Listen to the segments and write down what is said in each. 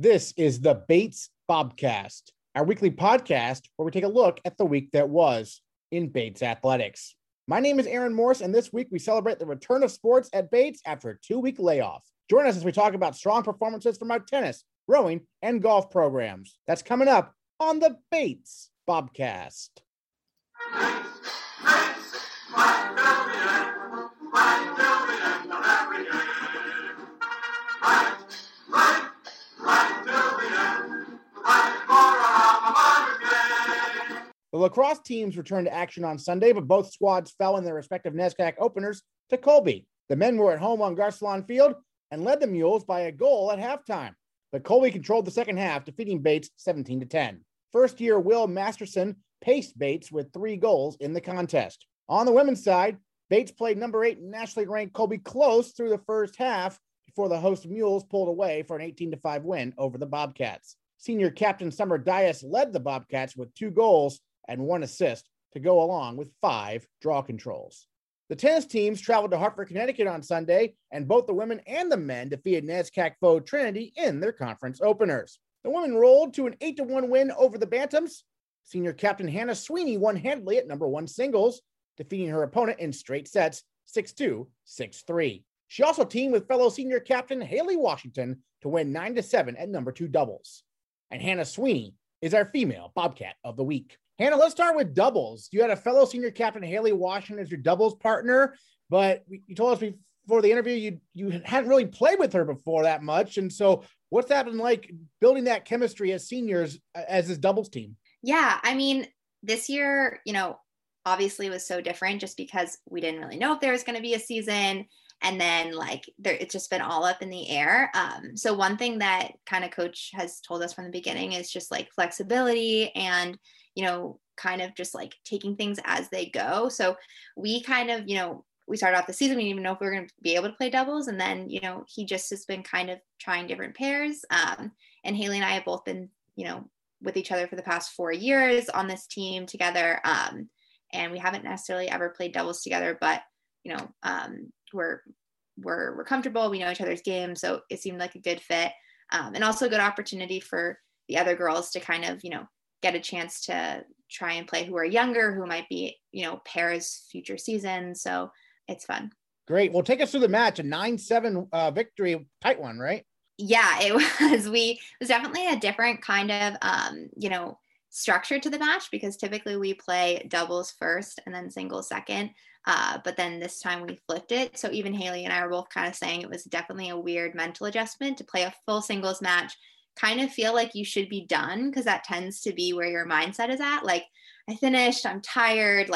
This is the Bates Bobcast, our weekly podcast where we take a look at the week that was in Bates athletics. My name is Aaron Morse, and this week we celebrate the return of sports at Bates after a two-week layoff. Join us as we talk about strong performances from our tennis, rowing, and golf programs. That's coming up on the Bates Bobcast. The lacrosse teams returned to action on Sunday, but both squads fell in their respective NESCAC openers to Colby. The men were at home on Garcelon Field and led the Mules by a goal at halftime. But Colby controlled the second half, defeating Bates 17-10. First-year Will Masterson paced Bates with 3 goals in the contest. On the women's side, Bates played number 8 nationally ranked Colby close through the first half before the host Mules pulled away for an 18-5 win over the Bobcats. Senior captain Summer Dias led the Bobcats with 2 goals and 1 assist to go along with 5 draw controls. The tennis teams traveled to Hartford, Connecticut on Sunday, and both the women and the men defeated NESCAC foe Trinity in their conference openers. The women rolled to an 8-1 win over the Bantams. Senior captain Hannah Sweeney won handily at number 1 singles, defeating her opponent in straight sets 6-2, 6-3. She also teamed with fellow senior captain Haley Washington to win 9-7 at number 2 doubles. And Hannah Sweeney is our female Bobcat of the week. Hannah, let's start with doubles. You had a fellow senior captain, Haley Washington, as your doubles partner, but you told us before the interview you hadn't really played with her before that much. And so what's that been like building that chemistry as seniors as this doubles team? Yeah, I mean, this year, obviously was so different just because we didn't really know if there was going to be a season. And then it's just been all up in the air. So one thing that kind of coach has told us from the beginning is just flexibility and, kind of just taking things as they go. So we kind of, we started off the season, we didn't even know if we were going to be able to play doubles. And then, he just has been kind of trying different pairs. And Haley and I have both been, with each other for the past 4 years on this team together. And we haven't necessarily ever played doubles together, but, we're comfortable. We know each other's game. So it seemed like a good fit. And also a good opportunity for the other girls to kind of, get a chance to try and play who are younger, who might be, pairs future seasons. So it's fun. Great. Well, take us through the match, a 9-7 victory, tight one, right? Yeah, it was. It was definitely a different kind of, structure to the match because typically we play doubles first and then singles second. But then this time we flipped it. So even Haley and I were both kind of saying it was definitely a weird mental adjustment to play a full singles match, kind of feel like you should be done because that tends to be where your mindset is at. I finished, I'm tired.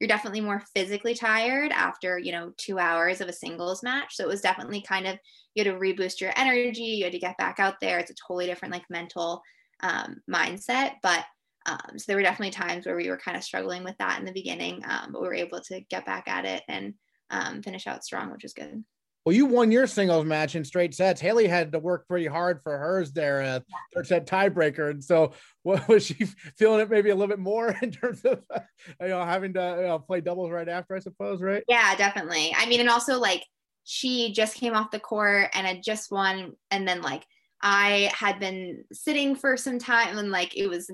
You're definitely more physically tired after, 2 hours of a singles match. So it was definitely kind of, you had to reboost your energy. You had to get back out there. It's a totally different mental mindset, but so there were definitely times where we were kind of struggling with that in the beginning, but we were able to get back at it and finish out strong, which was good. Well, you won your singles match in straight sets. Haley had to work pretty hard for hers there, third set tiebreaker. And so what was she feeling it maybe a little bit more in terms of, having to play doubles right after, I suppose, right? Yeah, definitely. I mean, and also she just came off the court and had just won. And then I had been sitting for some time and it was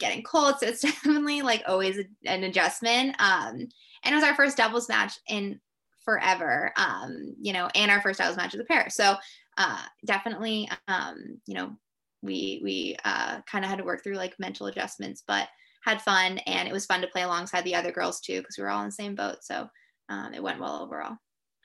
getting cold. So it's definitely always an adjustment. And it was our first doubles match in forever, and our first doubles match as a pair. So definitely, we kind of had to work through mental adjustments, but had fun. And it was fun to play alongside the other girls too, because we were all in the same boat. So it went well overall.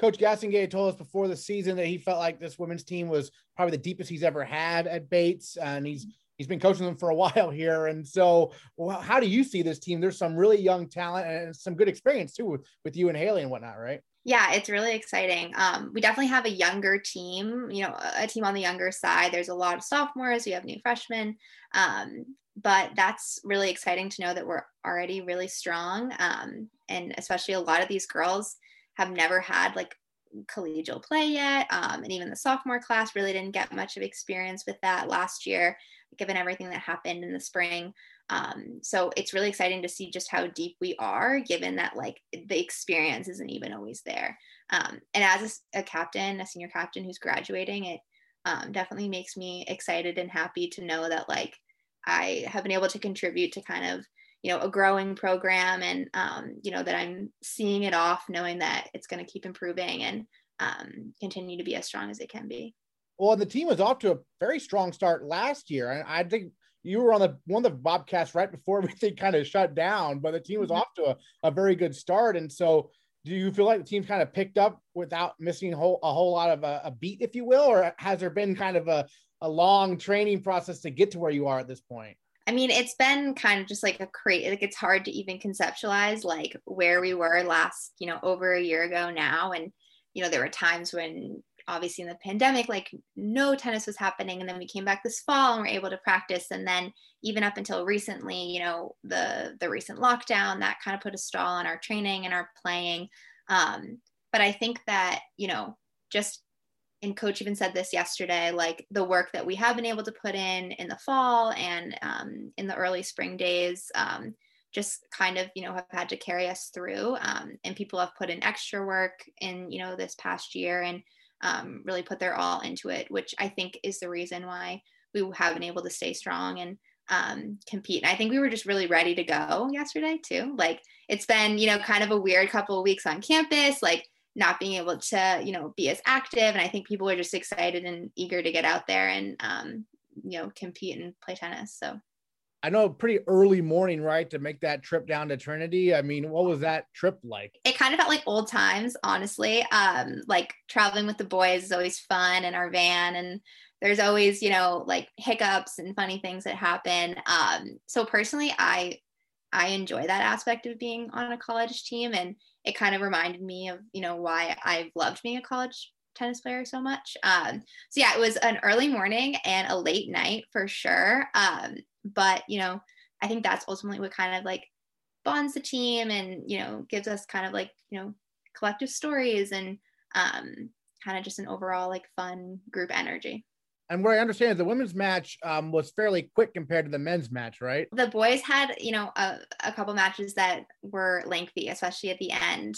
Coach Gassingay told us before the season that he felt like this women's team was probably the deepest he's ever had at Bates, and he's been coaching them for a while here. And so, well, how do you see this team? There's some really young talent and some good experience too with you and Haley and whatnot, right? Yeah, it's really exciting. We definitely have a younger team, a team on the younger side. There's a lot of sophomores. We have new freshmen, but that's really exciting to know that we're already really strong, and especially a lot of these girls have never had collegial play yet. And even the sophomore class really didn't get much of experience with that last year, given everything that happened in the spring. So it's really exciting to see just how deep we are, given that the experience isn't even always there. And as a senior captain who's graduating, it definitely makes me excited and happy to know that, like, I have been able to contribute to kind of, you know, a growing program, and, you know, that I'm seeing it off, knowing that it's going to keep improving and continue to be as strong as it can be. Well, the team was off to a very strong start last year. I think you were on one of the Bobcats right before everything kind of shut down, but the team was off to a very good start. And so do you feel like the team kind of picked up without missing a whole lot of a beat, if you will, or has there been kind of a long training process to get to where you are at this point? I mean, it's been kind of just like it's hard to even conceptualize like where we were last, you know, over a year ago now. And, you know, there were times when obviously in the pandemic, like no tennis was happening. And then we came back this fall and were able to practice. And then even up until recently, you know, the recent lockdown that kind of put a stall on our training and our playing. But I think that, you know, and Coach even said this yesterday, like the work that we have been able to put in the fall and in the early spring days, just kind of, you know, have had to carry us through. And people have put in extra work in, you know, this past year and really put their all into it, which I think is the reason why we have been able to stay strong and compete. And I think we were just really ready to go yesterday too. Like it's been, you know, kind of a weird couple of weeks on campus, like not being able to, you know, be as active. And I think people are just excited and eager to get out there and, you know, compete and play tennis. So I know pretty early morning, right, to make that trip down to Trinity. I mean, what was that trip like? It kind of felt like old times, honestly. Like traveling with the boys is always fun in our van, and there's always, you know, like hiccups and funny things that happen. So personally, I enjoy that aspect of being on a college team, and it kind of reminded me of, you know, why I've loved being a college tennis player so much. So yeah, it was an early morning and a late night for sure. But, you know, I think that's ultimately what kind of like bonds the team and, you know, gives us kind of like, you know, collective stories and kind of just an overall like fun group energy. And what I understand is the women's match was fairly quick compared to the men's match, right? The boys had, you know, a couple matches that were lengthy, especially at the end.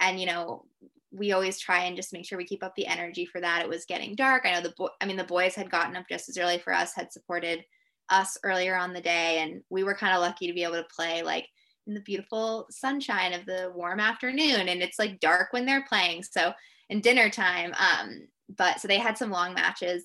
And, you know, we always try and just make sure we keep up the energy for that. It was getting dark. I know the boys had gotten up just as early for us, had supported us earlier on the day. And we were kind of lucky to be able to play like in the beautiful sunshine of the warm afternoon. And it's like dark when they're playing. So in dinner time, but so they had some long matches,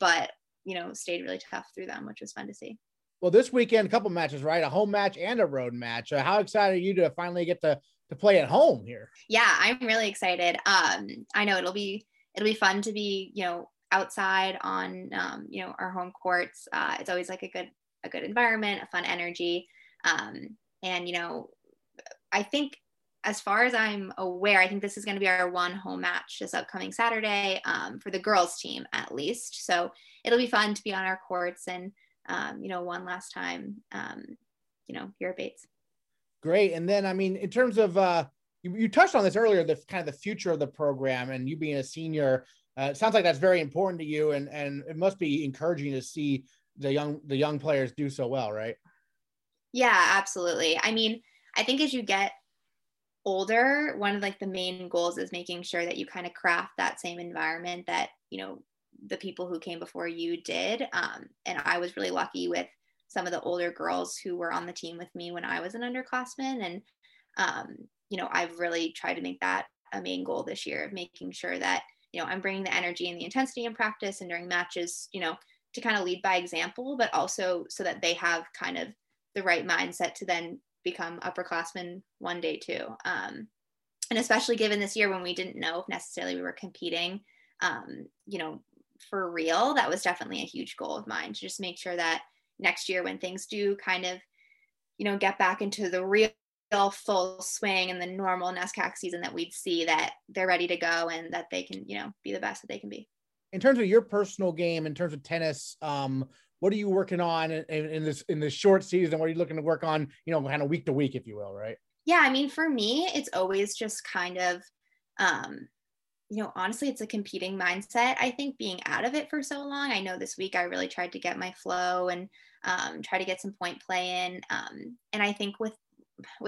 but, you know, stayed really tough through them, which was fun to see. Well, this weekend, a couple matches, right? A home match and a road match. How excited are you to finally get to play at home here? Yeah, I'm really excited. I know it'll be fun to be, you know, outside on, you know, our home courts. It's always like a good environment, a fun energy. And, you know, I think, as far as I'm aware, I think this is going to be our one home match this upcoming Saturday for the girls team, at least. So it'll be fun to be on our courts and, you know, one last time, you know, here at Bates. Great. And then, I mean, in terms of, you touched on this earlier, the kind of the future of the program and you being a senior, it sounds like that's very important to you, and it must be encouraging to see the young players do so well, right? Yeah, absolutely. I mean, I think as you get older, one of like the main goals is making sure that you kind of craft that same environment that, you know, the people who came before you did. And I was really lucky with some of the older girls who were on the team with me when I was an underclassman. And, you know, I've really tried to make that a main goal this year of making sure that, you know, I'm bringing the energy and the intensity in practice and during matches, you know, to kind of lead by example, but also so that they have kind of the right mindset to then become upperclassmen one day too. And especially given this year when we didn't know if necessarily we were competing, you know, for real, that was definitely a huge goal of mine to just make sure that next year when things do kind of, you know, get back into the real full swing and the normal NESCAC season that we'd see, that they're ready to go and that they can, you know, be the best that they can be. In terms of your personal game, in terms of tennis, what are you working on in this short season? What are you looking to work on, you know, kind of week to week, if you will, right? Yeah, I mean, for me, it's always just kind of, you know, honestly, it's a competing mindset. I think being out of it for so long, I know this week I really tried to get my flow and try to get some point play in. And I think with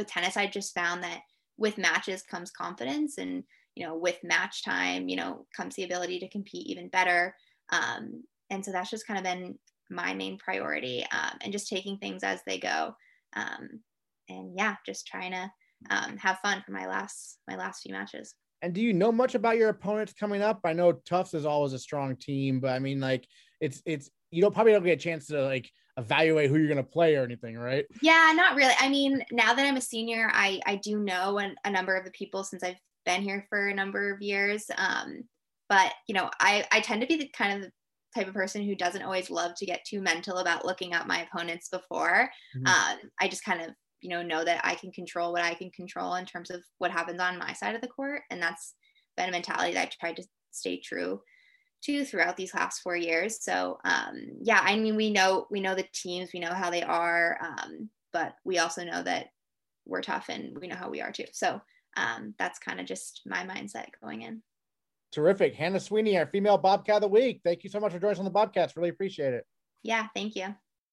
tennis, I just found that with matches comes confidence and, you know, with match time, you know, comes the ability to compete even better. And so that's just kind of been my main priority, and just taking things as they go. And yeah, just trying to have fun for my last few matches. And do you know much about your opponents coming up? I know Tufts is always a strong team, but I mean, like, it's you don't probably don't get a chance to like evaluate who you're going to play or anything, right? Yeah, not really. I mean, now that I'm a senior, I do know a number of the people since I've been here for a number of years. But you know, I tend to be the kind of the type of person who doesn't always love to get too mental about looking up my opponents before. Mm-hmm. I just kind of, you know that I can control what I can control in terms of what happens on my side of the court. And that's been a mentality that I've tried to stay true to throughout these last 4 years. So yeah, I mean, we know the teams, we know how they are, but we also know that we're tough and we know how we are too. So that's kind of just my mindset going in. Terrific. Hannah Sweeney, our female Bobcat of the week. Thank you so much for joining us on the Bobcats. Really appreciate it. Yeah, thank you.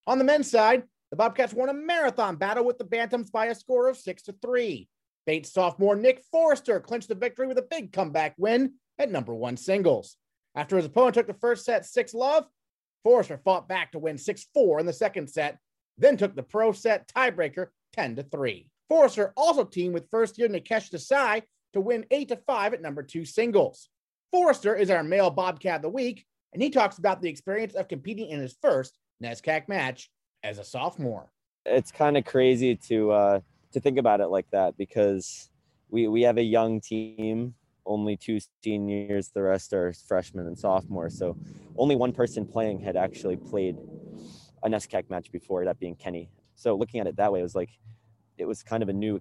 On the men's side, the Bobcats won a marathon battle with the Bantams by a score of 6-3. Bates sophomore Nick Forrester clinched the victory with a big comeback win at #1 singles. After his opponent took the first set 6-love, Forrester fought back to win 6-4 in the second set, then took the pro set tiebreaker 10-3. Forrester also teamed with first-year Nikesh Desai to win 8-5 at #2 singles. Forrester is our male Bobcat of the week, and he talks about the experience of competing in his first NESCAC match as a sophomore. It's kind of crazy to think about it like that, because we have a young team, only 2 seniors, the rest are freshmen and sophomores. So only one person playing had actually played a NESCAC match before, that being Kenny. So looking at it that way, it was like, it was kind of a new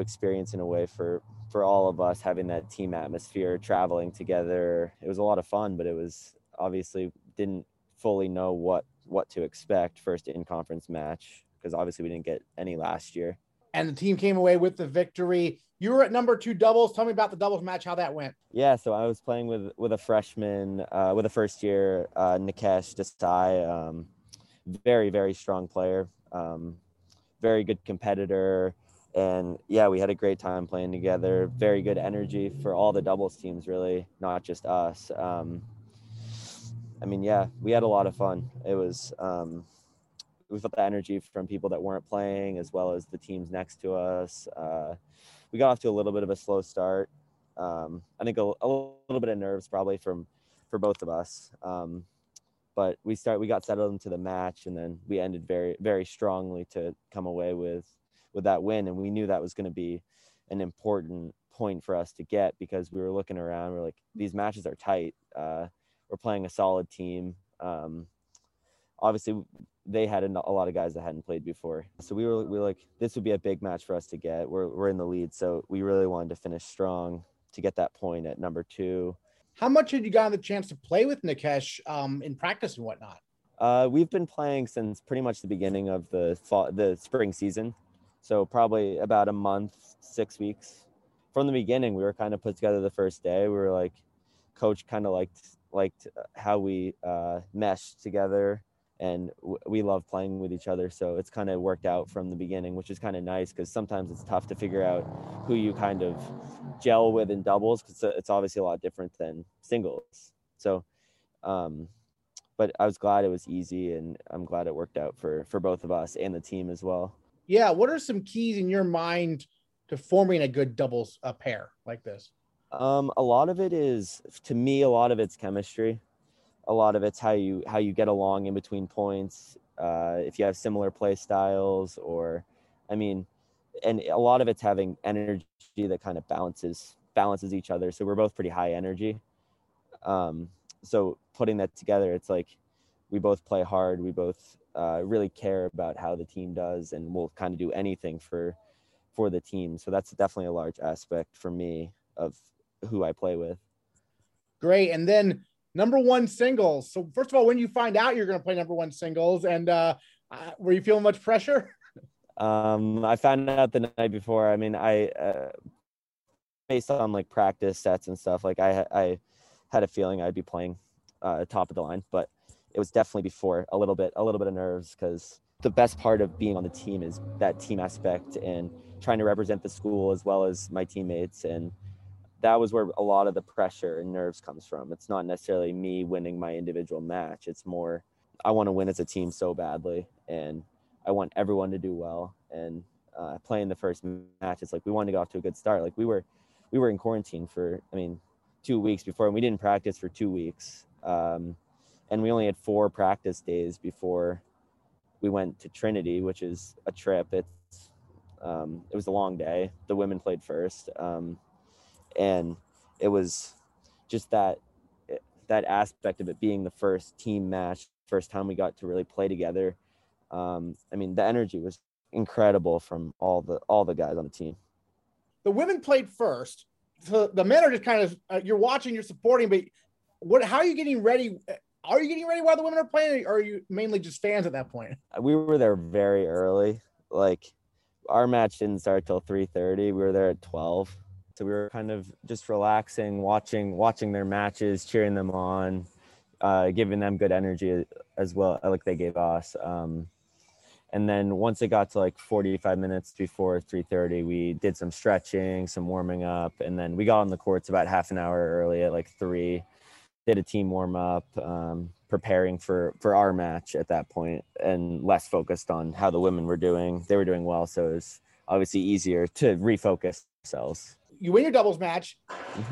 experience in a way for all of us, having that team atmosphere, traveling together. It was a lot of fun, but it was obviously didn't fully know what to expect first in conference match, because obviously we didn't get any last year. And the team came away with the victory. You were at #2 doubles. Tell me about the doubles match, how that went. Yeah, so I was playing with a freshman, with a first year, Nikesh Desai, very, very strong player, very good competitor. And yeah, we had a great time playing together. Very good energy for all the doubles teams, really, not just us. I mean, yeah, we had a lot of fun. It was, we felt the energy from people that weren't playing, as well as the teams next to us. We got off to a little bit of a slow start. I think a little bit of nerves probably for both of us. But we got settled into the match, and then we ended very, very strongly to come away with that win. And we knew that was going to be an important point for us to get, because we were looking around, we're like, these matches are tight. We're playing a solid team. Obviously, they had a lot of guys that hadn't played before. So we were like, this would be a big match for us to get. We're in the lead, so we really wanted to finish strong to get that point at #2. How much had you gotten the chance to play with Nikesh in practice and whatnot? We've been playing since pretty much the beginning of the spring season. So probably about a month, 6 weeks. From the beginning, we were kind of put together the first day. We were like, coach kind of liked how we meshed together, and we love playing with each other, so it's kind of worked out from the beginning, which is kind of nice, because sometimes it's tough to figure out who you kind of gel with in doubles, because it's obviously a lot different than singles. So but I was glad it was easy, and I'm glad it worked out for both of us and the team as well. Yeah, what are some keys in your mind to forming a good doubles pair like this? A lot of it is, to me, a lot of it's chemistry. A lot of it's how you get along in between points. If you have similar play styles, or, I mean, and a lot of it's having energy that kind of balances each other. So we're both pretty high energy. So putting that together, it's like, we both play hard. We both, really care about how the team does, and we'll kind of do anything for the team. So that's definitely a large aspect for me of who I play with. Great. And then #1 singles. So first of all, when you find out you're going to play #1 singles, and were you feeling much pressure? I found out the night before. I mean, I based on like practice sets and stuff, like I had a feeling I'd be playing top of the line, but it was definitely before a little bit of nerves, because the best part of being on the team is that team aspect and trying to represent the school as well as my teammates. And that was where a lot of the pressure and nerves comes from. It's not necessarily me winning my individual match. It's more, I want to win as a team so badly, and I want everyone to do well. And playing the first match, it's like we wanted to get off to a good start. Like we were in quarantine for, 2 weeks before, and we didn't practice for 2 weeks. And we only had 4 practice days before we went to Trinity, which is a trip. It's it was a long day. The women played first. And it was just that aspect of it being the first team match, first time we got to really play together. The energy was incredible from all the guys on the team. The women played first. So the men are just kind of, you're watching, you're supporting, but how are you getting ready? Are you getting ready while the women are playing, or are you mainly just fans at that point? We were there very early. Like, our match didn't start till 3:30. We were there at 12. So we were kind of just relaxing, watching their matches, cheering them on, giving them good energy as well, like they gave us. And then once it got to like 45 minutes before 3:30, we did some stretching, some warming up, and then we got on the courts about half an hour early at like 3, did a team warm up, preparing for our match at that point, and less focused on how the women were doing. They were doing well, so it was obviously easier to refocus ourselves. You win your doubles match,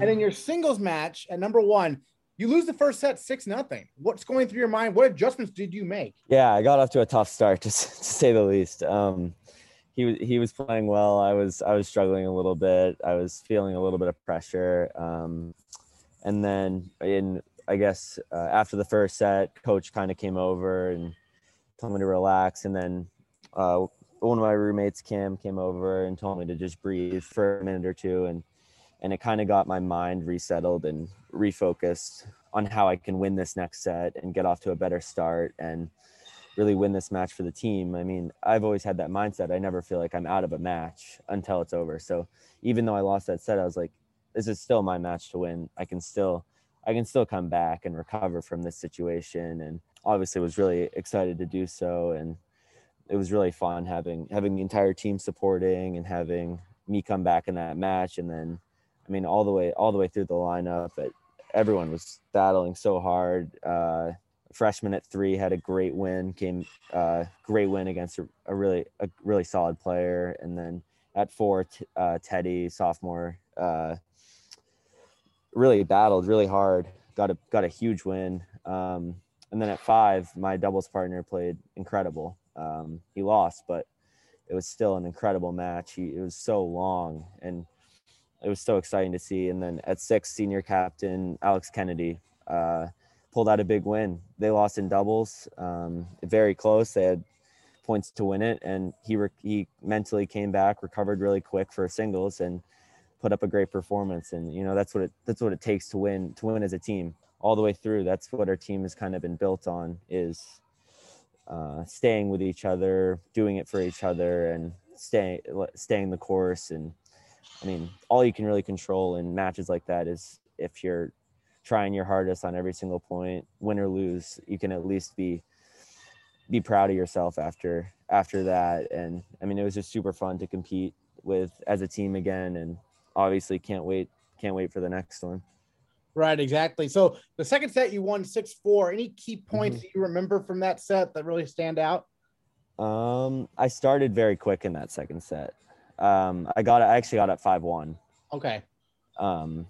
and in your singles match at number one, you lose the first set 6-0. What's going through your mind? What adjustments did you make? Yeah, I got off to a tough start, to say the least. He was playing well. I was struggling a little bit. I was feeling a little bit of pressure. And then after the first set, coach kind of came over and told me to relax. And then one of my roommates, Kim, came over and told me to just breathe for a minute or two. And it kind of got my mind resettled and refocused on how I can win this next set and get off to a better start and really win this match for the team. I've always had that mindset. I never feel like I'm out of a match until it's over. So even though I lost that set, I was like, this is still my match to win. I can still come back and recover from this situation. And obviously was really excited to do so. And it was really fun having the entire team supporting and having me come back in that match. And then, all the way through the lineup, everyone was battling so hard. Freshman at 3 had a great win, against a really solid player. And then at 4, Teddy, sophomore, really battled really hard, got a huge win. And then at 5, my doubles partner played incredible. He lost, but it was still an incredible match. It was so long, and it was so exciting to see. And then at 6, senior captain Alex Kennedy pulled out a big win. They lost in doubles, very close. They had points to win it, and he mentally came back, recovered really quick for singles, and put up a great performance. And that's what it takes to win as a team all the way through. That's what our team has kind of been built on, is staying with each other, doing it for each other, and staying the course. And all you can really control in matches like that is if you're trying your hardest on every single point, win or lose, you can at least be proud of yourself after that. And it was just super fun to compete with as a team again, and obviously can't wait for the next one. Right, exactly. So the second set you won 6-4. Any key points that you remember from that set that really stand out? I started very quick in that second set. I actually got at 5-1. Okay. And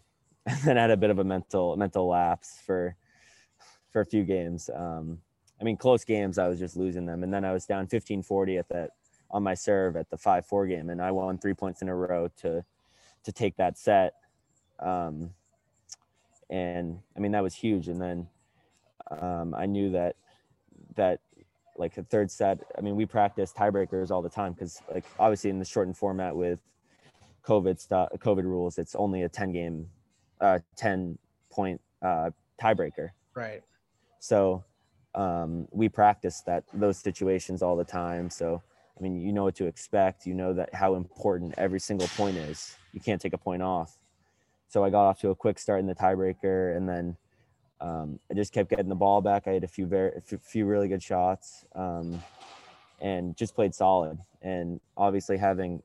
then I had a bit of a mental lapse for a few games. Close games, I was just losing them. And then I was down 15-40 on my serve at the 5-4 game. And I won 3 points in a row to take that set. That was huge. And then, I knew that like the third set, we practice tiebreakers all the time, because like obviously in the shortened format with COVID rules, it's only a 10 point tiebreaker. Right. So we practice those situations all the time. So you know what to expect. You know that how important every single point is. You can't take a point off. So I got off to a quick start in the tiebreaker, and then I just kept getting the ball back. I had a few really good shots, and just played solid. And obviously having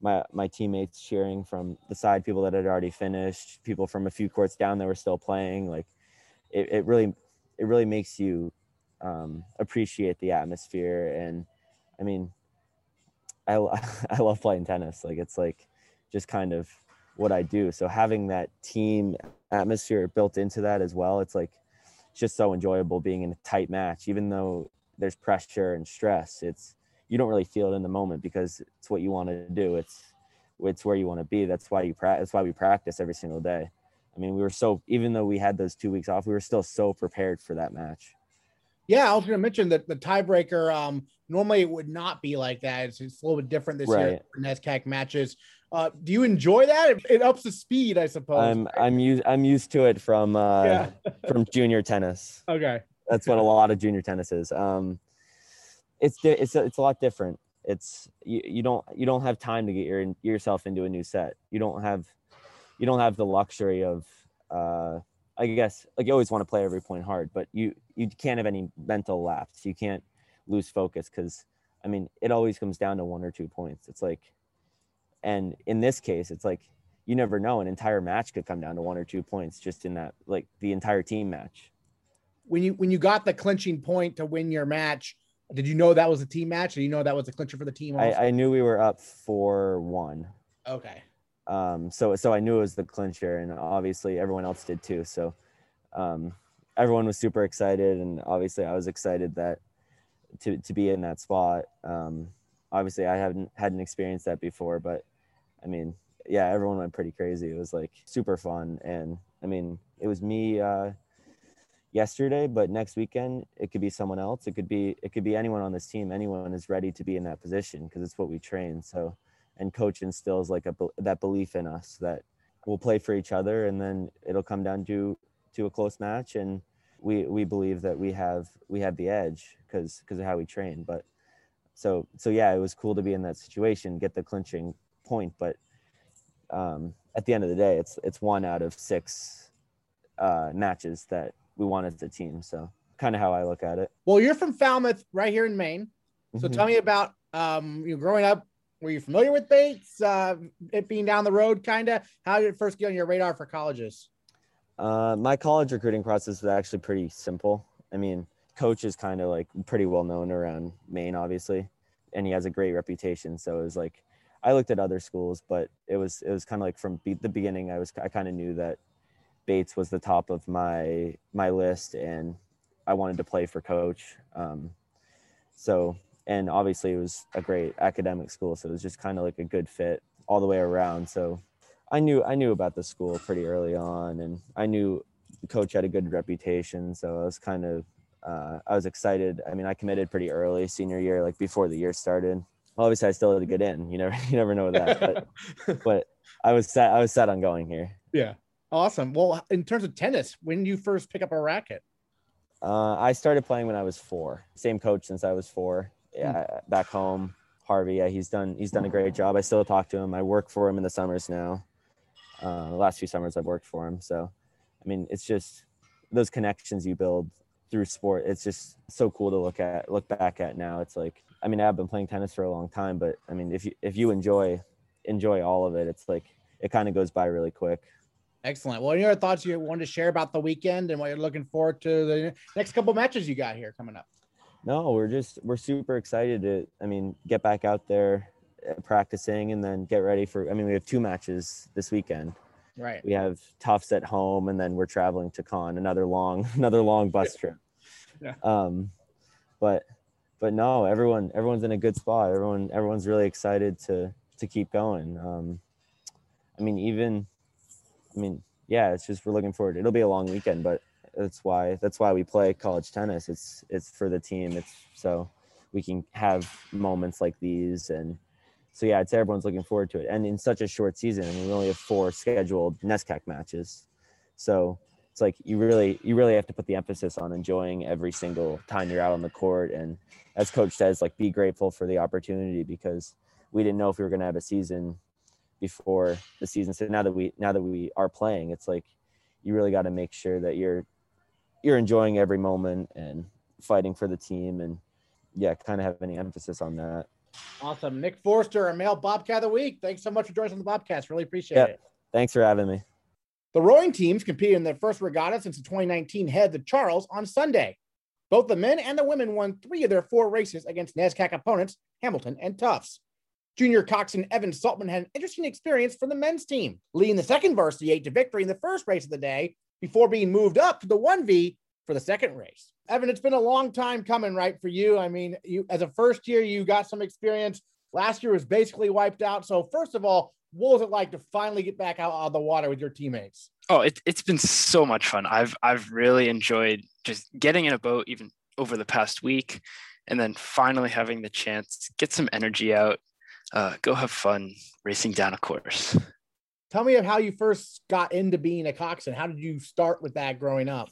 my teammates cheering from the side, people that had already finished, people from a few courts down that were still playing. Like it really makes you appreciate the atmosphere. And I mean, I love playing tennis. Like it's like just kind of what I do. So having that team atmosphere built into that as well, it's like, it's just so enjoyable being in a tight match, even though there's pressure and stress. You don't really feel it in the moment because it's what you want to do. It's where you want to be. That's why we practice every single day. I mean, even though we had those 2 weeks off, we were still so prepared for that match. Yeah, I was going to mention that the tiebreaker, normally it would not be like that. It's a little bit different this year for NESCAC matches. Do you enjoy that? It ups the speed, I suppose. I'm used to it from from junior tennis. Okay, that's what a lot of junior tennis is. It's a lot different. You don't have time to get yourself into a new set. You don't have the luxury of I guess, like, you always want to play every point hard, but you can't have any mental lapse. You can't lose focus because, I mean, it always comes down to 1 or 2 points. It's like, and in this case, it's like, you never know, an entire match could come down to 1 or 2 points just in that, like, the entire team match. When you got the clinching point to win your match, did you know that was a team match? Or you know that was a clincher for the team also? I knew we were up 4-1. Okay. So I knew it was the clincher, and obviously everyone else did too. So everyone was super excited, and obviously I was excited that to be in that spot. Obviously I hadn't experienced that before, but I mean, yeah, everyone went pretty crazy. It was like super fun. And I mean, it was me yesterday, but next weekend it could be someone else. It could be anyone on this team. Anyone is ready to be in that position because it's what we train. So, and coach instills like that belief in us that we'll play for each other, and then it'll come down to a close match, and we believe that we have the edge because of how we train. But so yeah, it was cool to be in that situation, get the clinching point, but at the end of the day, it's 1 out of 6 matches that we won as a team. So kind of how I look at it. Well, you're from Falmouth, right here in Maine. So Tell me about growing up. Were you familiar with Bates? It being down the road, kind of. How did it first get on your radar for colleges? My college recruiting process was actually pretty simple. I mean, coach is kind of like pretty well known around Maine, obviously, and he has a great reputation. So it was like, I looked at other schools, but it was kind of like from the beginning, I kind of knew that Bates was the top of my list, and I wanted to play for coach. And obviously it was a great academic school, so it was just kind of like a good fit all the way around. So I knew about the school pretty early on, and I knew the coach had a good reputation. So I was kind of, I was excited. I mean, I committed pretty early senior year, like before the year started. Obviously I still had to get in, you never know that, but, but I was set on going here. Yeah. Awesome. Well, in terms of tennis, when did you first pick up a racket? I started playing when I was 4, same coach since I was 4. Yeah, back home, Harvey. Yeah, he's done a great job. I still talk to him. I work for him in the summers now. The last few summers I've worked for him. So, I mean, it's just those connections you build through sport. It's just so cool to look back at now. It's like, I mean, I've been playing tennis for a long time, but I mean, if you enjoy all of it, it's like it kind of goes by really quick. Excellent. Well, any other thoughts you wanted to share about the weekend and what you're looking forward to the next couple matches you got here coming up? No, we're super excited to, I mean, get back out there practicing and then get ready for, I mean, we have 2 matches this weekend. Right. We have Tufts at home, and then we're traveling to Conn, another long bus trip. Yeah. But no, everyone's in a good spot. Everyone's really excited to keep going. Yeah, it's just, we're looking forward. It'll be a long weekend, but that's why we play college tennis. It's for the team. It's so we can have moments like these. And so, yeah, it's, everyone's looking forward to it. And in such a short season, I mean, we only have 4 scheduled NESCAC matches. So it's like, you really have to put the emphasis on enjoying every single time you're out on the court. And as coach says, like, be grateful for the opportunity, because we didn't know if we were going to have a season before the season. So now that we are playing, it's like, you really got to make sure that you're enjoying every moment and fighting for the team, and yeah, kind of have any emphasis on that. Awesome. Nick Forrester, our male Bobcat of the week. Thanks so much for joining us on the Bobcast. Really appreciate it. Thanks for having me. The rowing teams competed in their first regatta since the 2019 head to Charles on Sunday. Both the men and the women won 3 of their 4 races against NESCAC opponents, Hamilton and Tufts. Junior coxswain Evan Saltman had an interesting experience for the men's team, leading the second varsity 8 to victory in the first race of the day before being moved up to the 1V for the second race. Evan, it's been a long time coming, right, for you? I mean, you as a first year, you got some experience. Last year was basically wiped out. So first of all, what was it like to finally get back out on the water with your teammates? Oh, it's been so much fun. I've really enjoyed just getting in a boat even over the past week, and then finally having the chance to get some energy out, go have fun racing down a course. Tell me of how you first got into being a coxswain. How did you start with that growing up?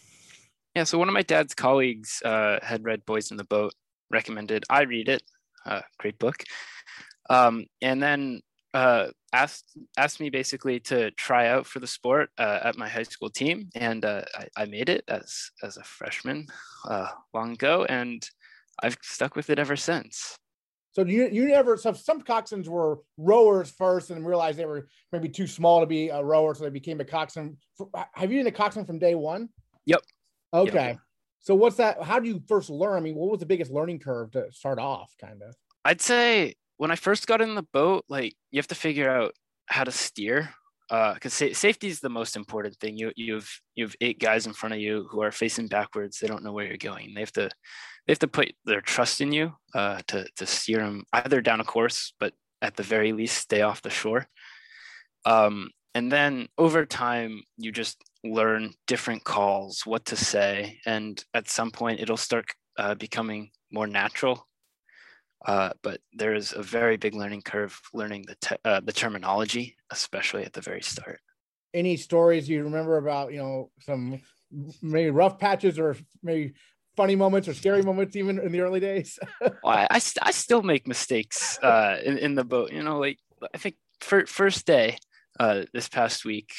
Yeah, so one of my dad's colleagues had read Boys in the Boat, recommended I read it. Great book. And then asked me basically to try out for the sport at my high school team, and I made it as a freshman long ago, and I've stuck with it ever since. So you never, so some coxswains were rowers first and realized they were maybe too small to be a rower, so they became a coxswain. Have you been a coxswain from day one? Yep. Okay. Yep. So what's that, how do you first learn? I mean, what was the biggest learning curve to start off, kind of? I'd say when I first got in the boat, like, you have to figure out how to steer, because safety is the most important thing. You've 8 guys in front of you who are facing backwards. They don't know where you're going. They have to put their trust in you to steer them either down a course, but at the very least stay off the shore. And then over time, you just learn different calls, what to say, and at some point it'll start becoming more natural. But there is a very big learning curve, learning the terminology, especially at the very start. Any stories you remember about, you know, some maybe rough patches or maybe funny moments or scary moments, even in the early days? Well, I still make mistakes in the boat. You know, like, I think first day this past week,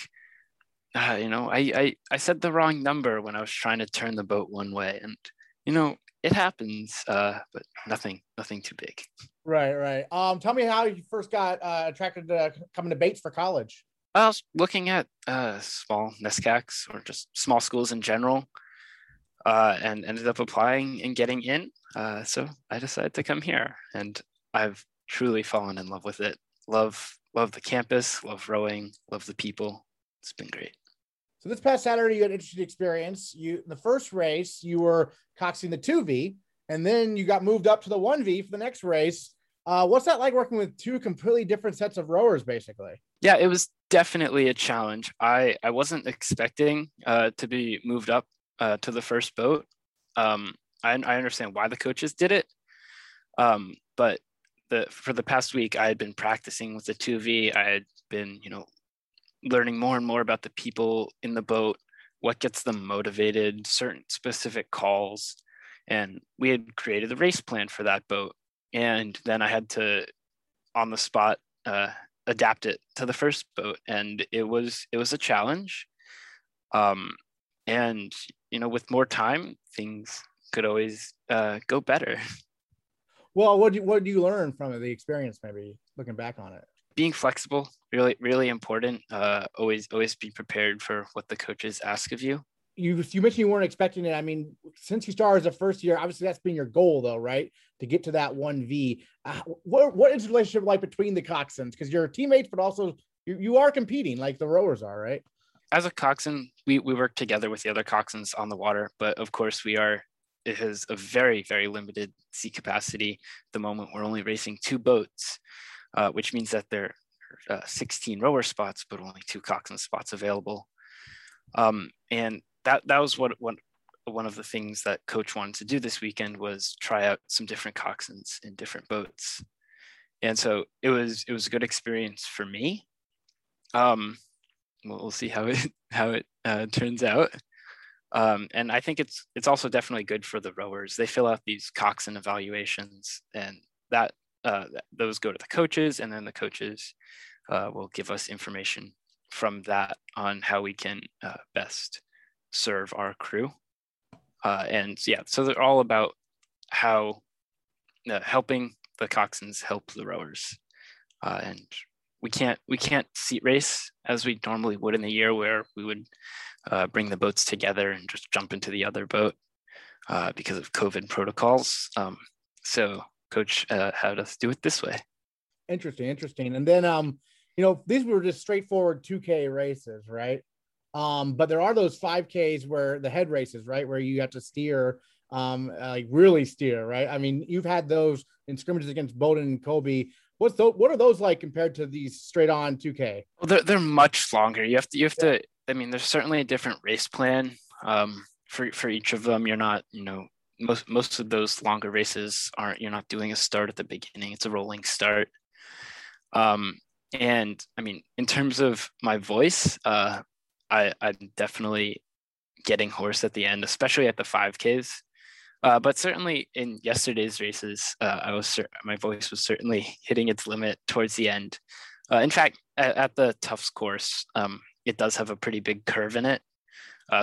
you know, I said the wrong number when I was trying to turn the boat one way, and, you know, it happens, but nothing too big. Right. Tell me how you first got attracted to coming to Bates for college. I was looking at small NESCACs or just small schools in general, and ended up applying and getting in. So I decided to come here, and I've truly fallen in love with it. Love the campus, love rowing, love the people. It's been great. So this past Saturday, you had an interesting experience. The first race, you were coxing the 2V, and then you got moved up to the 1V for the next race. What's that like, working with 2 completely different sets of rowers, basically? Yeah, it was definitely a challenge. I wasn't expecting to be moved up to the first boat. I understand why the coaches did it, but for the past week, I had been practicing with the 2V. I had been, you know, learning more and more about the people in the boat, what gets them motivated, certain specific calls. And we had created a race plan for that boat. And then I had to, on the spot, adapt it to the first boat. And it was a challenge. And, you know, with more time, things could always go better. Well, what do you learn from the experience, maybe looking back on it? Being flexible, really important. Always be prepared for what the coaches ask of you. You mentioned you weren't expecting it. I mean, since you started as a first year, obviously that's been your goal, though, right? To get to that 1V. What is the relationship like between the coxswains? Because you're teammates, but also you are competing like the rowers are, right? As a coxswain, we work together with the other coxswains on the water, but of course it has a very, very limited sea capacity. At the moment, we're only racing 2 boats. Which means that there are 16 rower spots, but only 2 coxswain spots available. And that was one of the things that coach wanted to do this weekend, was try out some different coxswains in different boats. And so it was a good experience for me. We'll see how it turns out. And I think it's also definitely good for the rowers. They fill out these coxswain evaluations, and that. Those go to the coaches, and then the coaches will give us information from that on how we can best serve our crew. And yeah, so they're all about how helping the coxswains help the rowers. And we can't seat race as we normally would in the year, where we would bring the boats together and just jump into the other boat because of COVID protocols. So Coach had us do it this way. Interesting. And then, these were just straightforward 2K races, right? But there are those 5Ks where the head races, right, where you have to steer, like really steer, right? I mean, you've had those in scrimmages against Bowdoin and Colby. What are those like compared to these straight on 2K? Well, they're much longer. You have to. I mean, there's certainly a different race plan for each of them. You're not, most of those longer races aren't. You're not doing a start at the beginning. It's a rolling start. And I mean, in terms of my voice, I'm definitely getting hoarse at the end, especially at the 5Ks. But certainly in yesterday's races, my voice was certainly hitting its limit towards the end. In fact, at the Tufts course, it does have a pretty big curve in it.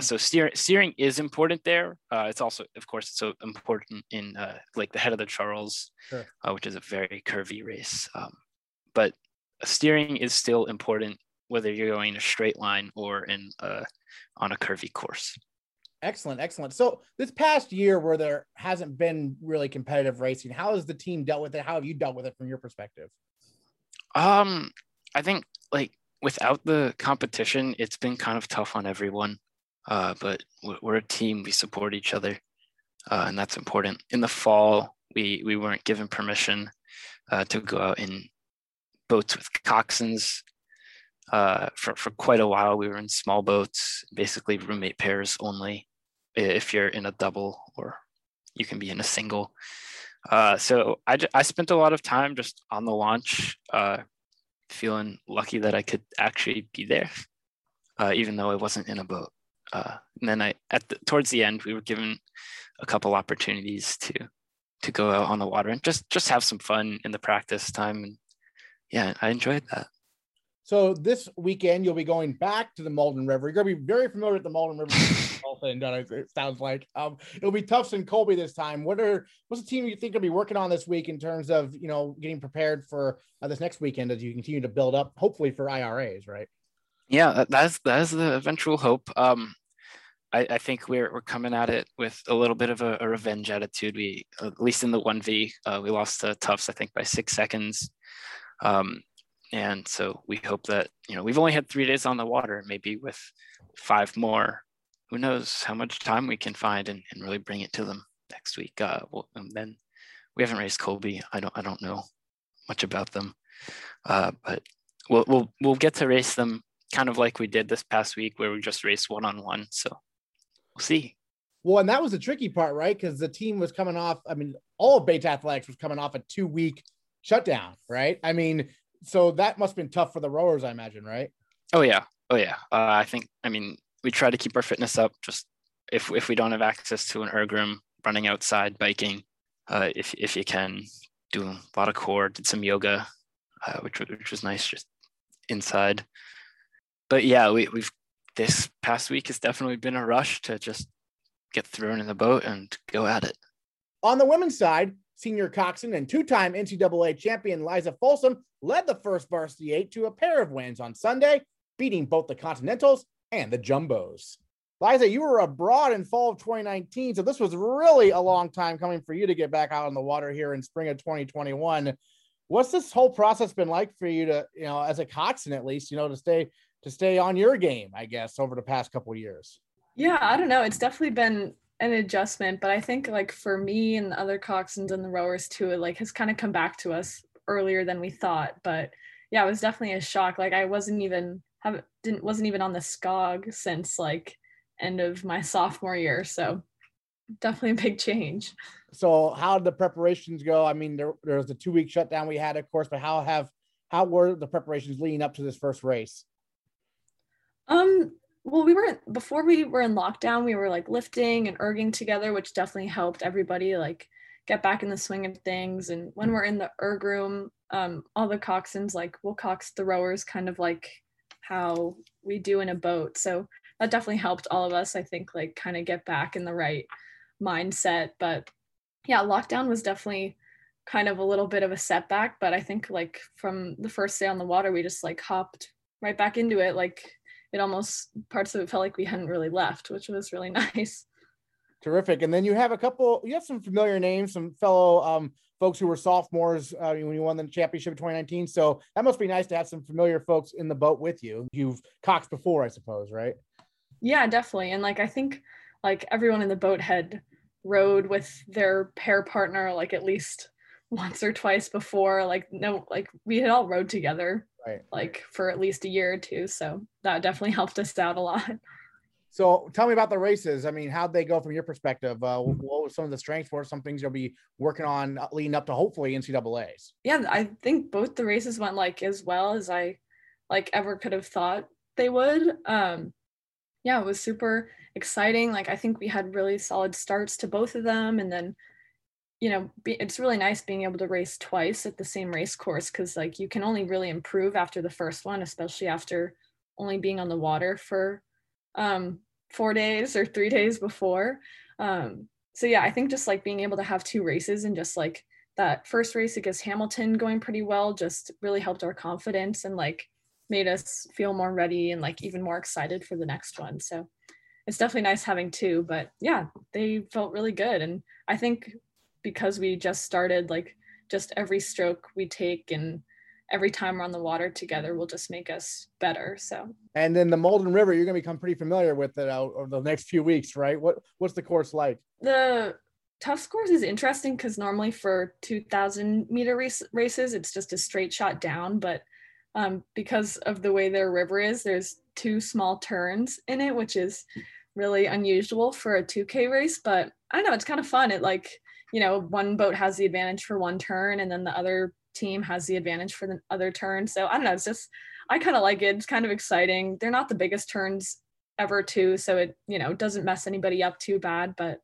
So steering is important there. It's also, of course, it's so important in like the head of the Charles, sure, which is a very curvy race. But steering is still important, whether you're going a straight line or on a curvy course. Excellent. So this past year where there hasn't been really competitive racing, how has the team dealt with it? How have you dealt with it from your perspective? I think like without the competition, it's been kind of tough on everyone, but we're a team. We support each other, and that's important. In the fall, we weren't given permission to go out in boats with coxswains. For quite a while, we were in small boats, basically roommate pairs only. If you're in a double, or you can be in a single. So I spent a lot of time just on the launch, feeling lucky that I could actually be there, even though I wasn't in a boat. And then towards the end, we were given a couple opportunities to go out on the water and just have some fun in the practice time. And yeah, I enjoyed that. So this weekend, you'll be going back to the Malden River. You're going to be very familiar with the Malden River. It sounds like it'll be Tufts and Colby this time. What's the team you think will be working on this week in terms of, getting prepared for this next weekend as you continue to build up, hopefully for IRAs, right? Yeah, that is the eventual hope. I think we're coming at it with a little bit of a revenge attitude. We, at least in the 1V, we lost to Tufts, I think, by 6 seconds. And so we hope that, we've only had 3 days on the water, maybe with 5 more, who knows how much time we can find and really bring it to them next week. And then we haven't raced Colby. I don't know much about them, but we'll get to race them kind of like we did this past week where we just raced one-on-one. So we'll see. Well, and that was the tricky part, right? Because the team was coming off. I mean, all of Bates Athletics was coming off a 2-week shutdown, right? I mean, so that must've been tough for the rowers, I imagine, right? Oh yeah. We try to keep our fitness up. Just if we don't have access to an erg room, running outside, biking, if you can, do a lot of core, did some yoga, which was nice just inside. But yeah, we've this past week has definitely been a rush to just get thrown in the boat and go at it. On the women's side, senior coxswain and two-time NCAA champion Liza Folsom led the first varsity 8 to a pair of wins on Sunday, beating both the Continentals and the Jumbos. Liza, you were abroad in fall of 2019, so this was really a long time coming for you to get back out on the water here in spring of 2021. What's this whole process been like for you to, as a coxswain at least, to stay on your game, I guess, over the past couple of years? Yeah, I don't know. It's definitely been an adjustment, but I think like for me and the other coxswains and the rowers too, it like has kind of come back to us earlier than we thought. But yeah, it was definitely a shock. Like I wasn't even on the SCOG since like end of my sophomore year, so definitely a big change. So how did the preparations go? I mean, there was the 2-week shutdown we had, of course, but how were the preparations leading up to this first race? Well, before we were in lockdown, we were like lifting and erging together, which definitely helped everybody like get back in the swing of things. And when we're in the erg room, all the coxswains, like we'll cox the rowers kind of like how we do in a boat. So that definitely helped all of us, I think, like kind of get back in the right mindset. But yeah, lockdown was definitely kind of a little bit of a setback, but I think like from the first day on the water, we just like hopped right back into it. Like it almost, parts of it felt like we hadn't really left, which was really nice. Terrific. And then you have some familiar names, some fellow folks who were sophomores when you won the championship in 2019. So that must be nice to have some familiar folks in the boat with you. You've coxed before, I suppose, right? Yeah, definitely. And like, I think like everyone in the boat had rowed with their pair partner, like at least once or twice before, we had all rowed together, right, for at least a year or two. So that definitely helped us out a lot. So tell me about the races. I mean, how'd they go from your perspective? What were some of the strengths? What are some things you'll be working on leading up to hopefully NCAAs? Yeah, I think both the races went as well as I ever could have thought they would. Yeah, it was super exciting. I think we had really solid starts to both of them. And then, it's really nice being able to race twice at the same race course, because you can only really improve after the first one, especially after only being on the water for 4 days or 3 days before. So yeah, I think just being able to have two races, and just that first race against Hamilton going pretty well just really helped our confidence and made us feel more ready and even more excited for the next one. So it's definitely nice having two, but yeah, they felt really good. And I think because we just started, just every stroke we take and every time we're on the water together will just make us better. So, and then the Malden River, you're going to become pretty familiar with it over the next few weeks, right? What's the course like? The Tufts course is interesting because normally for 2,000 meter races, it's just a straight shot down. But because of the way their river is, there's two small turns in it, which is really unusual for a 2K race. But I don't know, it's kind of fun. It one boat has the advantage for one turn, and then the other team has the advantage for the other turn. So I don't know, it's just, I kind of like it. It's kind of exciting. They're not the biggest turns ever too, so it doesn't mess anybody up too bad. But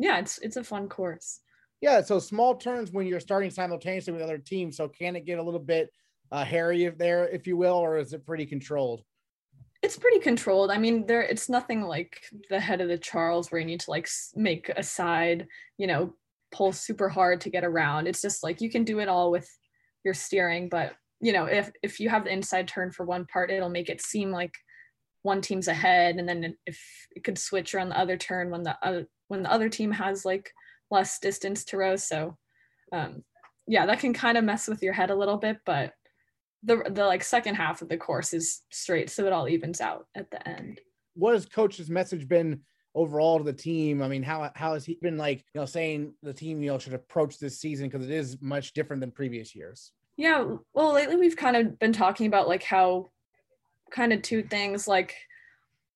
yeah, it's a fun course. Yeah, so small turns when you're starting simultaneously with other teams, so can it get a little bit hairy if you will, or is it pretty controlled? It's pretty controlled. I mean, it's nothing like the head of the Charles where you need to make a side, pull super hard to get around. It's just you can do it all with your steering, but if you have the inside turn for one part, it'll make it seem like one team's ahead, and then if it could switch around the other turn when the other team has less distance to row. So yeah, that can kind of mess with your head a little bit, but the second half of the course is straight, so it all evens out at the end. What has Coach's message been overall to the team? I mean, how has he been saying the team should approach this season, because it is much different than previous years? Yeah, well, lately we've kind of been talking about how kind of two things. I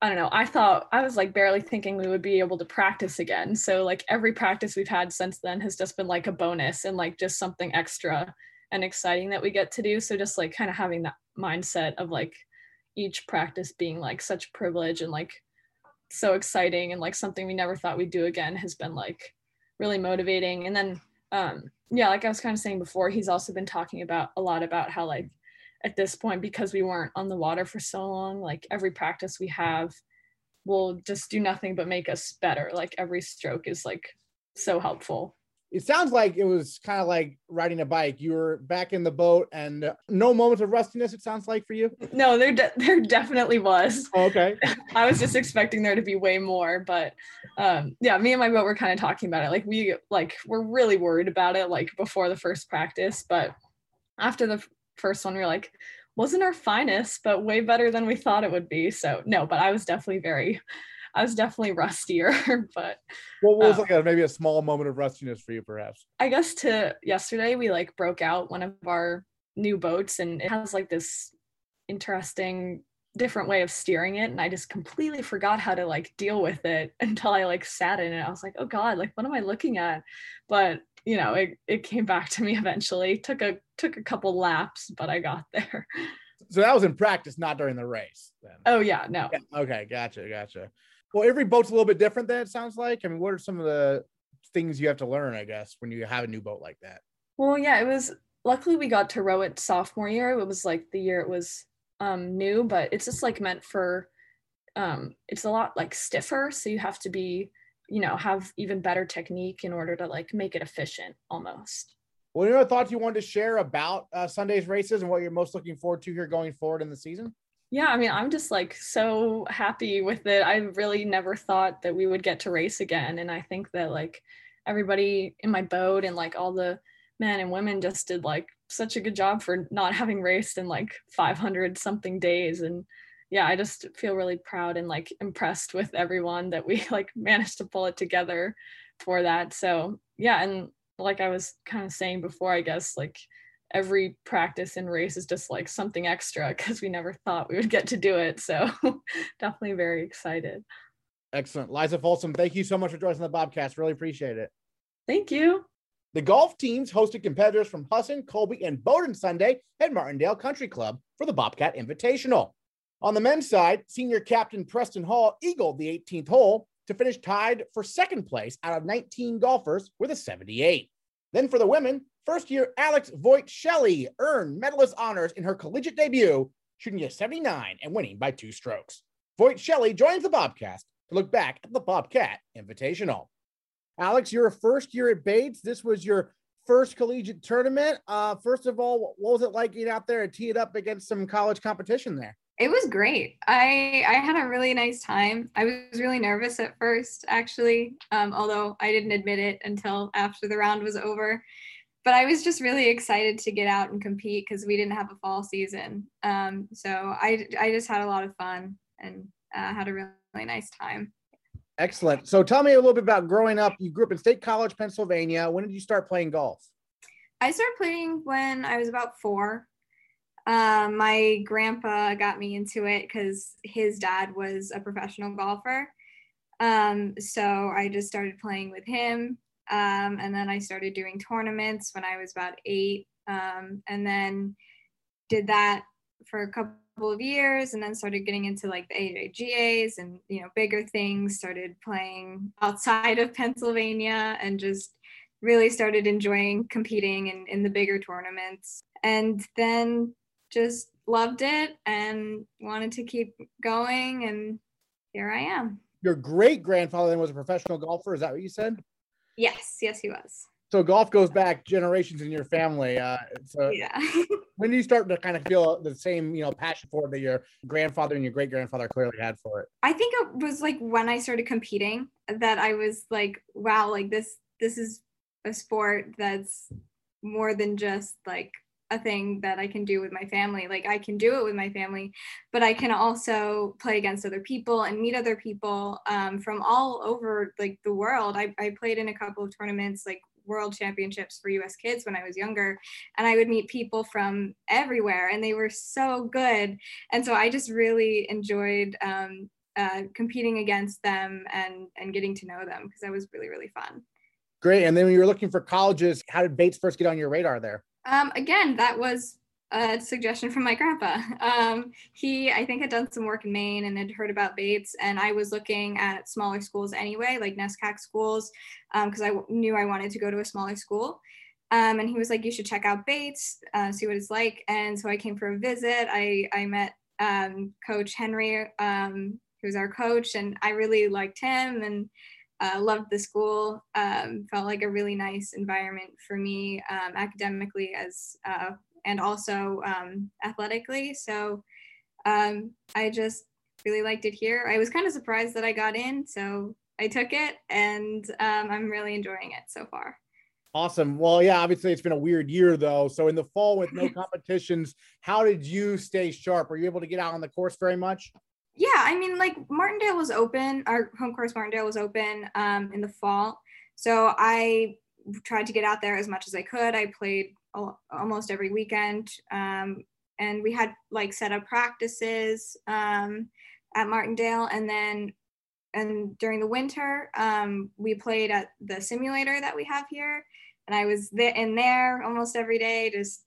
don't know, I thought I was barely thinking we would be able to practice again, so every practice we've had since then has just been a bonus and just something extra and exciting that we get to do. So just kind of having that mindset of each practice being such privilege and so exciting and something we never thought we'd do again has been really motivating. And then yeah, I was kind of saying before, he's also been talking a lot about how at this point, because we weren't on the water for so long, every practice we have will just do nothing but make us better. Every stroke is so helpful. It sounds like it was kind of like riding a bike. You were back in the boat and no moments of rustiness, it sounds like, for you? No, there definitely was. Oh, okay. I was just expecting there to be way more, but yeah, me and my boat were kind of talking about it. We're really worried about it, before the first practice, but after the first one, we were wasn't our finest, but way better than we thought it would be. So no, but I was definitely rustier, but. What was maybe a small moment of rustiness for you, perhaps? I guess yesterday we broke out one of our new boats, and it has this interesting different way of steering it. And I just completely forgot how to deal with it until I sat in it. I was oh God, what am I looking at? But it came back to me eventually. Took a couple laps, but I got there. So that was in practice, not during the race then. Oh yeah, no. Yeah, okay, gotcha. Well, every boat's a little bit different then, it sounds like. I mean, what are some of the things you have to learn, I guess, when you have a new boat like that? Well, yeah, it was, luckily we got to row it sophomore year. It was the year it was new, but it's just meant for, it's a lot stiffer. So you have to be, have even better technique in order to make it efficient almost. What are your thoughts you wanted to share about Sunday's races and what you're most looking forward to here going forward in the season? Yeah, I mean, I'm just like so happy with it. I really never thought that we would get to race again. And I think that like everybody in my boat and like all the men and women just did like such a good job for not having raced in like 500 something days. And yeah, I just feel really proud and like impressed with everyone that we like managed to pull it together for that. So yeah, and like I was kind of saying before, I guess like every practice and race is just like something extra because we never thought we would get to do it. So definitely very excited. Excellent. Liza Folsom, thank you so much for joining us on the Bobcast. Really appreciate it. Thank you. The golf teams hosted competitors from Husson, Colby, and Bowdoin Sunday at Martindale Country Club for the Bobcat Invitational. On the men's side, senior captain Preston Hall eagled the 18th hole to finish tied for second place out of 19 golfers with a 78. Then for the women, first-year Alex Voigt-Shelley earned medalist honors in her collegiate debut, shooting a 79 and winning by 2 strokes. Voigt-Shelley joins the Bobcast to look back at the Bobcat Invitational. Alex, you're a first year at Bates. This was your first collegiate tournament. First of all, what was it like getting out there and teeing up against some college competition there? It was great. I had a really nice time. I was really nervous at first, actually, although I didn't admit it until after the round was over. But I was just really excited to get out and compete because we didn't have a fall season. So I just had a lot of fun and had a really nice time. Excellent. So tell me a little bit about growing up. You grew up in State College, Pennsylvania. When did you start playing golf? I started playing when I was about 4. My grandpa got me into it because his dad was a professional golfer. So I just started playing with him. And then I started doing tournaments when I was about 8. And then did that for a couple of years and then started getting into like the AJGAs and, you know, bigger things, started playing outside of Pennsylvania and just really started enjoying competing in the bigger tournaments. And then just loved it and wanted to keep going. And here I am. Your great grandfather then was a professional golfer. Is that what you said? Yes. Yes, he was. So golf goes back generations in your family. So yeah. When do you start to kind of feel the same, you know, passion for it that your grandfather and your great grandfather clearly had for it? I think it was like when I started competing that I was like, wow, like this is a sport that's more than just like a thing that I can do with my family. Like I can do it with my family, but I can also play against other people and meet other people from all over like the world. I played in a couple of tournaments, like world championships for US kids when I was younger, and I would meet people from everywhere and they were so good. And so I just really enjoyed competing against them and getting to know them because that was really, really fun. Great. And then when you were looking for colleges, how did Bates first get on your radar there? Again, that was a suggestion from my grandpa. He, I think, had done some work in Maine and had heard about Bates, and I was looking at smaller schools anyway, like NESCAC schools, because I knew I wanted to go to a smaller school. And he was like, you should check out Bates, see what it's like. And so I came for a visit. I met Coach Henry, who's our coach, and I really liked him and loved the school, felt like a really nice environment for me academically as and also athletically. So I just really liked it here. I was kind of surprised that I got in, so I took it, and I'm really enjoying it so far. Awesome. Well, yeah, obviously it's been a weird year though. So in the fall with no competitions, how did you stay sharp? Were you able to get out on the course very much? Yeah, I mean, like Martindale was open, our home course Martindale was open in the fall. So I tried to get out there as much as I could. I played almost every weekend. And we had like set up practices at Martindale. And then during the winter, we played at the simulator that we have here. And I was in there almost every day, just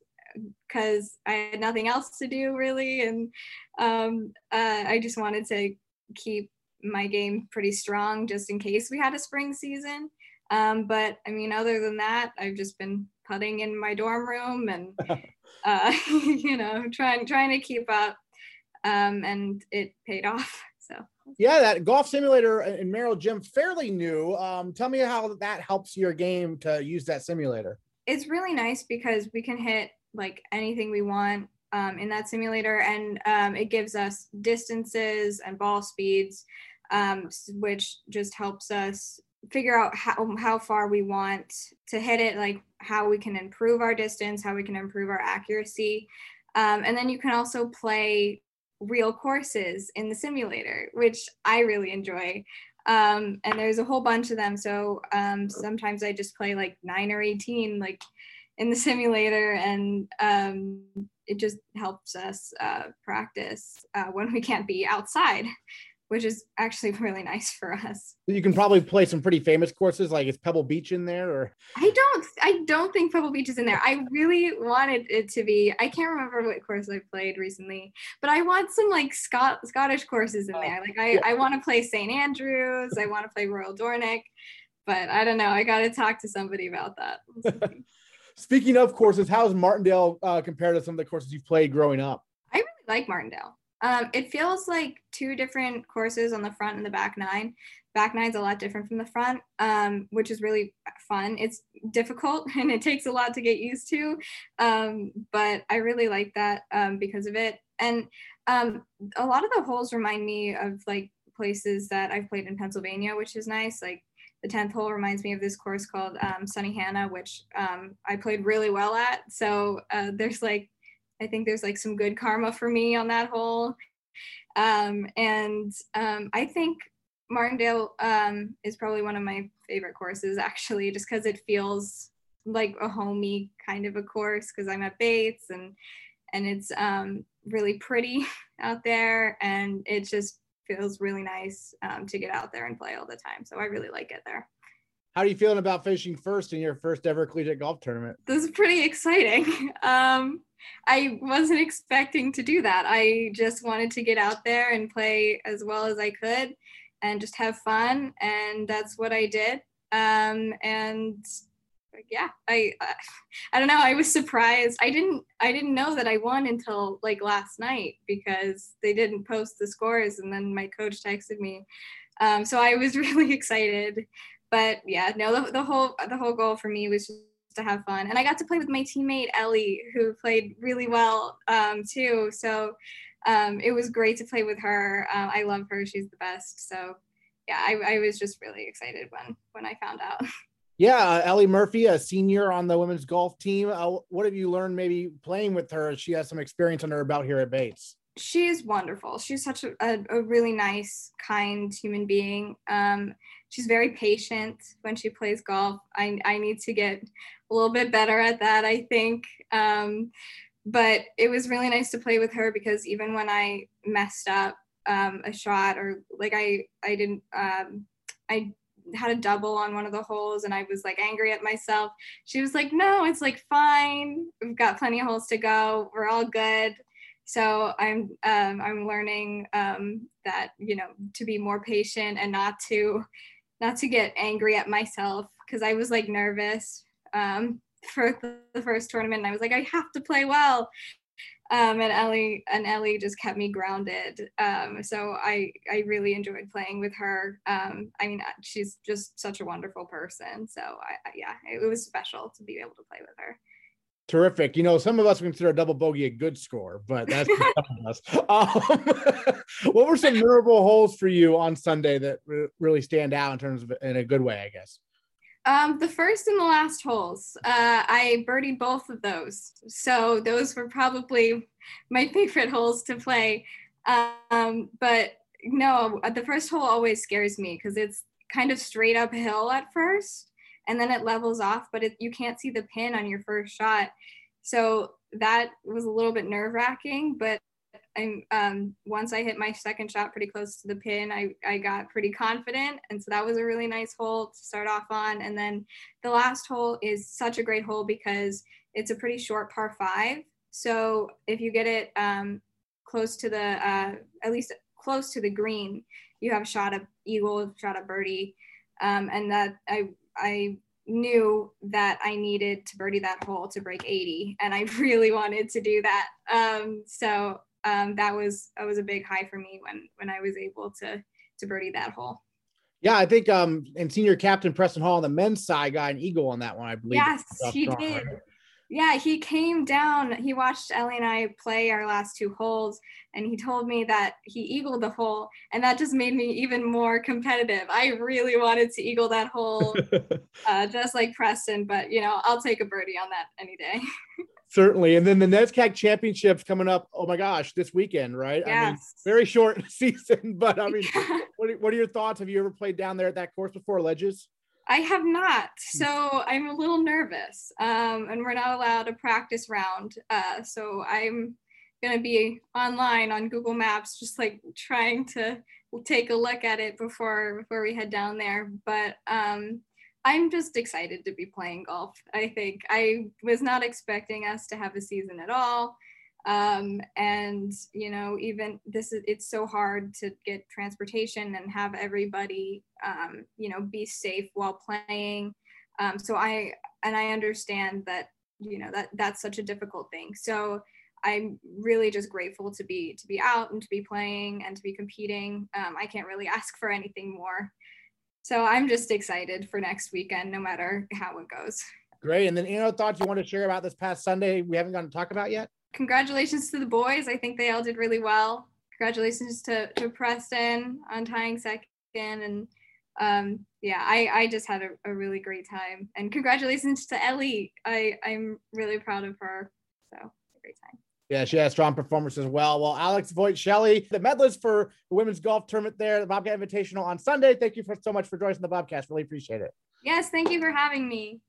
because I had nothing else to do really. And I just wanted to keep my game pretty strong just in case we had a spring season. But I mean, other than that, I've just been putting in my dorm room and, you know, trying to keep up and it paid off. So yeah, that golf simulator in Merrill Gym, fairly new. Tell me how that helps your game to use that simulator. it's really nice because we can hit like anything we want in that simulator, and it gives us distances and ball speeds, which just helps us figure out how far we want to hit it, like how we can improve our distance, how we can improve our accuracy. And then you can also play real courses in the simulator, which I really enjoy. And there's a whole bunch of them. So sometimes I just play like 9 or 18 like in the simulator, and it just helps us practice when we can't be outside, which is actually really nice for us. You can probably play some pretty famous courses. Like, is Pebble Beach in there? Or I don't think Pebble Beach is in there. I really wanted it to be. I can't remember what course I played recently, but I want some like Scottish courses in there. Like I want to play St. Andrews. I want to play Royal Dornick, but I don't know. I got to talk to somebody about that. Speaking of courses, how's Martindale compared to some of the courses you've played growing up? I really like Martindale. It feels like two different courses on the front and the back nine. Back nine's a lot different from the front, which is really fun. It's difficult and it takes a lot to get used to, but I really like that because of it. And a lot of the holes remind me of like places that I've played in Pennsylvania, which is nice. Like the 10th hole reminds me of this course called Sunny Hannah, which I played really well at. So there's some good karma for me on that hole. I think Martindale is probably one of my favorite courses, actually, just because it feels like a homey kind of a course, because I'm at Bates and it's really pretty out there, and it just feels really nice to get out there and play all the time. So I really like it there. How are you feeling about finishing first in your first ever collegiate golf tournament? This is pretty exciting. I wasn't expecting to do that. I just wanted to get out there and play as well as I could and just have fun. And that's what I did. I don't know. I was surprised. I didn't know that I won until like last night, because they didn't post the scores. And then my coach texted me. So I was really excited. But yeah, no, the whole goal for me was just to have fun. And I got to play with my teammate, Ellie, who played really well too. So it was great to play with her. I love her. She's the best. So yeah, I was just really excited when I found out. Yeah, Ellie Murphy, a senior on the women's golf team. What have you learned maybe playing with her? She has some experience under her belt here at Bates. She is wonderful. She's such a really nice, kind human being. She's very patient when she plays golf. I need to get a little bit better at that, I think. But it was really nice to play with her, because even when I messed up a shot, or like I had a double on one of the holes and I was like angry at myself, she was like, no, it's like fine. We've got plenty of holes to go. We're all good. So I'm learning that, you know, to be more patient and not to get angry at myself, because I was like nervous for the first tournament, and I was like, I have to play well, and Ellie just kept me grounded. So I really enjoyed playing with her. She's just such a wonderful person. So it was special to be able to play with her. Terrific. You know, some of us consider a double bogey a good score, but that's us. What were some memorable holes for you on Sunday that really stand out in a good way, I guess? The first and the last holes, I birdied both of those. So those were probably my favorite holes to play. But no, the first hole always scares me, because it's kind of straight uphill at first, and then it levels off, but you can't see the pin on your first shot. So that was a little bit nerve-wracking, but once I hit my second shot pretty close to the pin, I got pretty confident. And so that was a really nice hole to start off on. And then the last hole is such a great hole, because it's a pretty short par 5. So if you get it close to the green, you have shot a eagle, shot a birdie. And that I knew that I needed to birdie that hole to break 80, and I really wanted to do that. That was a big high for me when I was able to birdie that hole. Yeah, I think and senior captain Preston Hall on the men's side got an eagle on that one, I believe. Yes, he did. Yeah, he came down. He watched Ellie and I play our last two holes, and he told me that he eagled the hole, and that just made me even more competitive. I really wanted to eagle that hole, just like Preston, but, you know, I'll take a birdie on that any day. Certainly. And then the NESCAC championships coming up, oh my gosh, this weekend, right? Yes. I mean, very short season, but I mean, what are your thoughts? Have you ever played down there at that course before, Ledges? I have not, so I'm a little nervous, and we're not allowed a practice round, so I'm going to be online on Google Maps, just like trying to take a look at it before we head down there, but I'm just excited to be playing golf, I think. I was not expecting us to have a season at all, and, you know, even this is, it's so hard to get transportation and have everybody, you know, be safe while playing. So I understand that, you know, that's such a difficult thing. So I'm really just grateful to be out and to be playing and to be competing. I can't really ask for anything more. So I'm just excited for next weekend, no matter how it goes. Great. And then any other thoughts you want to share about this past Sunday we haven't gotten to talk about yet? Congratulations to the boys. I think they all did really well. Congratulations to Preston on tying second. And I just had a really great time. And congratulations to Ellie. I'm really proud of her. So a great time. Yeah, she had a strong performance as well. Well, Alex Voigt-Shelley, the medalist for the women's golf tournament there, the Bobcat Invitational on Sunday. Thank you so much for joining the Bobcast. Really appreciate it. Yes, thank you for having me.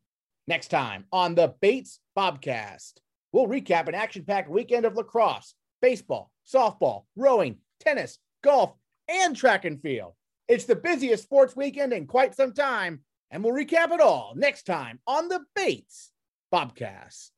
Next time on the Bates Bobcast, we'll recap an action-packed weekend of lacrosse, baseball, softball, rowing, tennis, golf, and track and field. It's the busiest sports weekend in quite some time, and we'll recap it all next time on the Bates Bobcast.